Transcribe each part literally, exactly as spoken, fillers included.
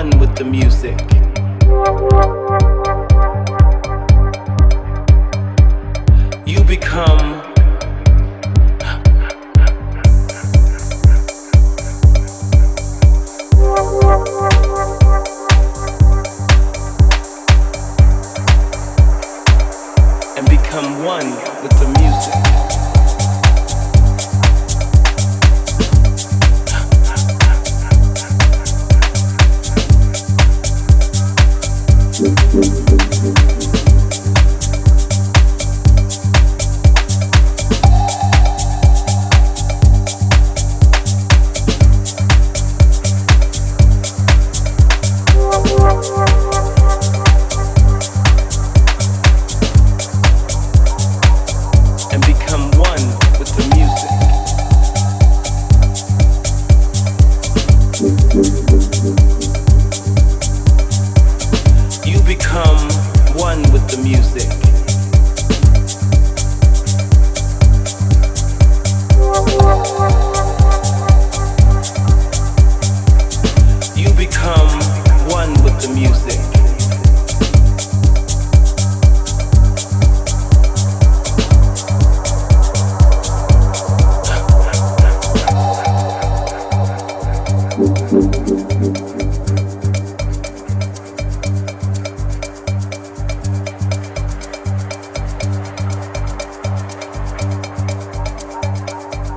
one with the music. You become and become one with the music.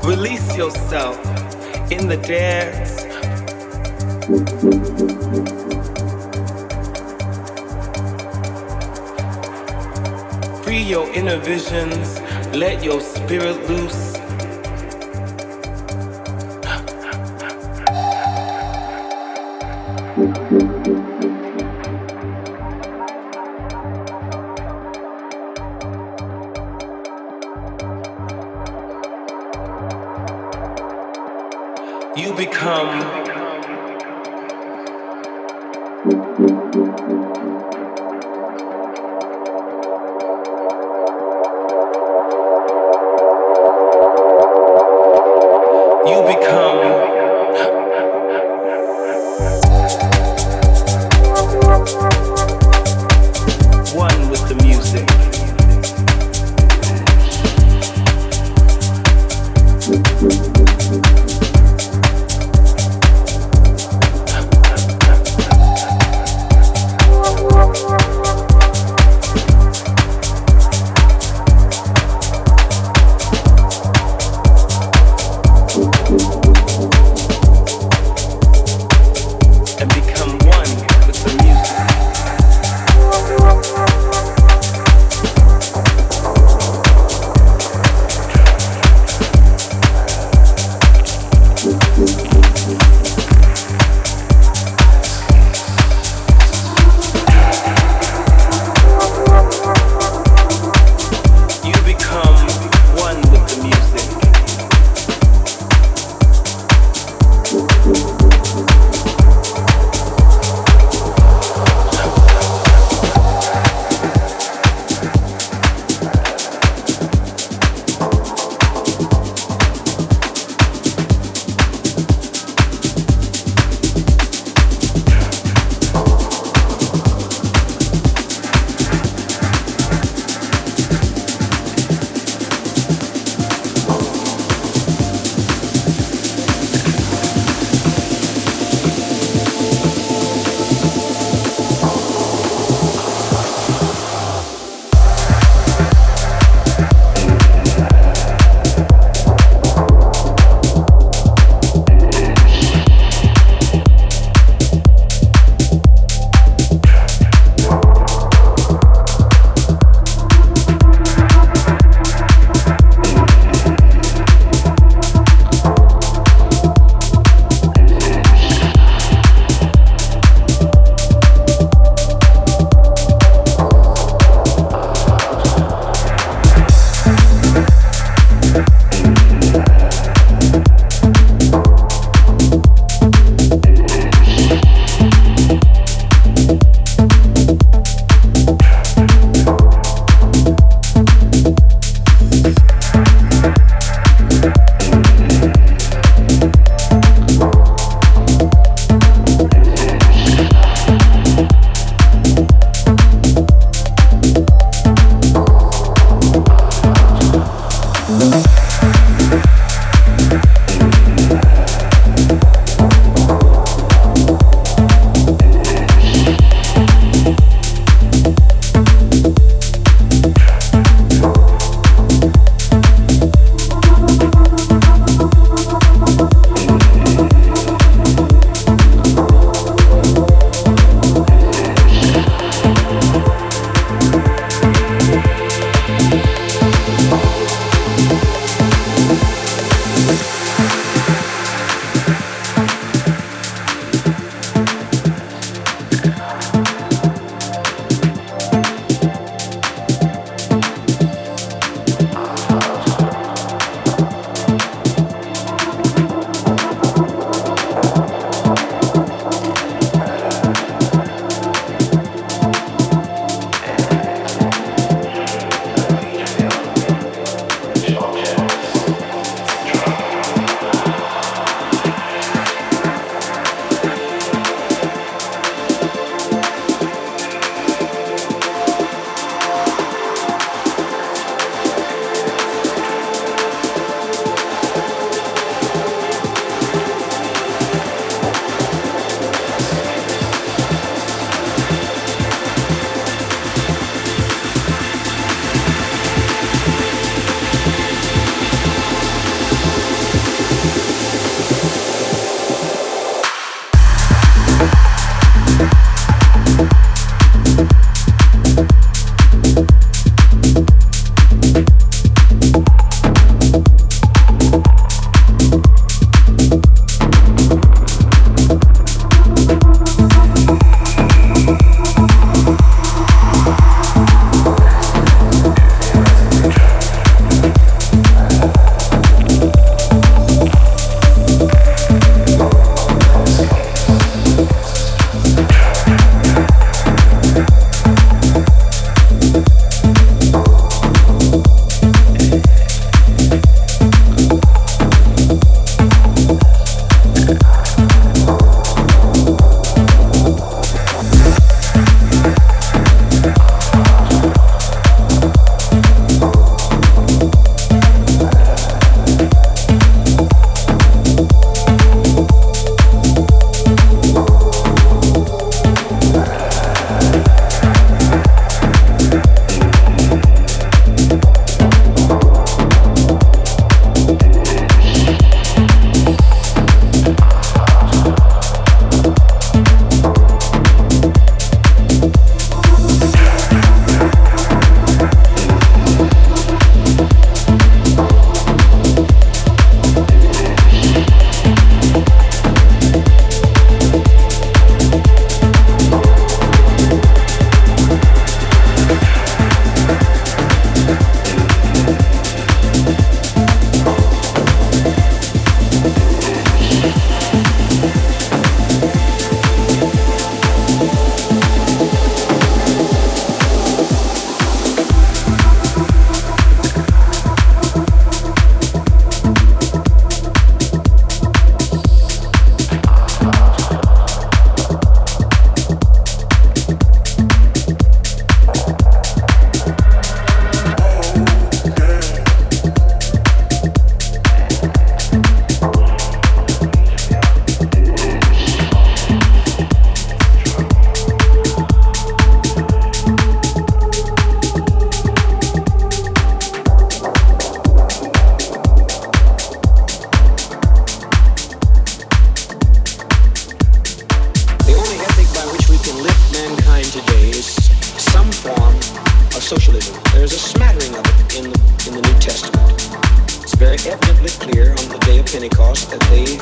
Release yourself in the dance. Free your inner visions, let your spirit loose. You become You become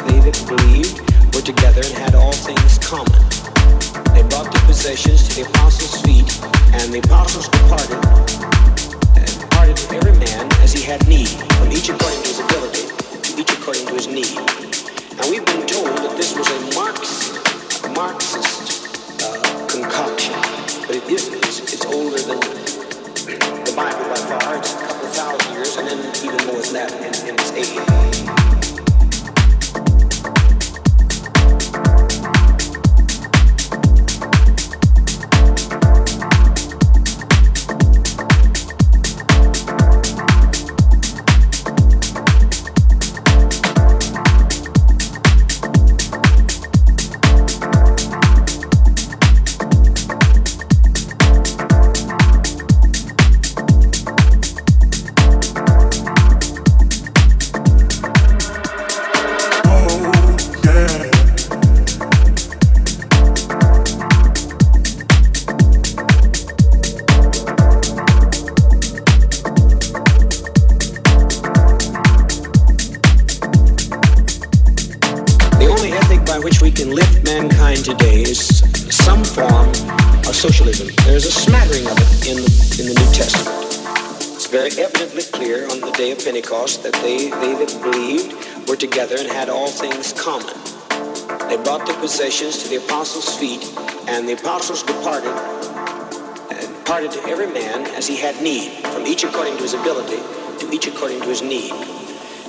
they that believed were together and had all things common. They brought their possessions to the apostles' feet, and the apostles departed, and parted every man as he had need, from each according to his ability, to each according to his need. Now we've been told that this was a Marxist, a Marxist uh, concoction, but it isn't. It's, it's older than the Bible by far. It's a couple thousand years, and then even more than that in, in its age. Pentecost, that they, they that believed were together and had all things common. They brought their possessions to the apostles' feet, and the apostles departed, and parted to every man as he had need, from each according to his ability, to each according to his need.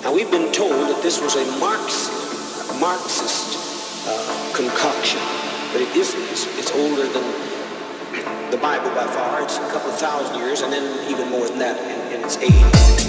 Now we've been told that this was a Marxist, a Marxist uh, concoction, but it isn't. It's, it's older than the Bible by far. It's a couple thousand years, and then even more than that in, in its age.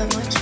But much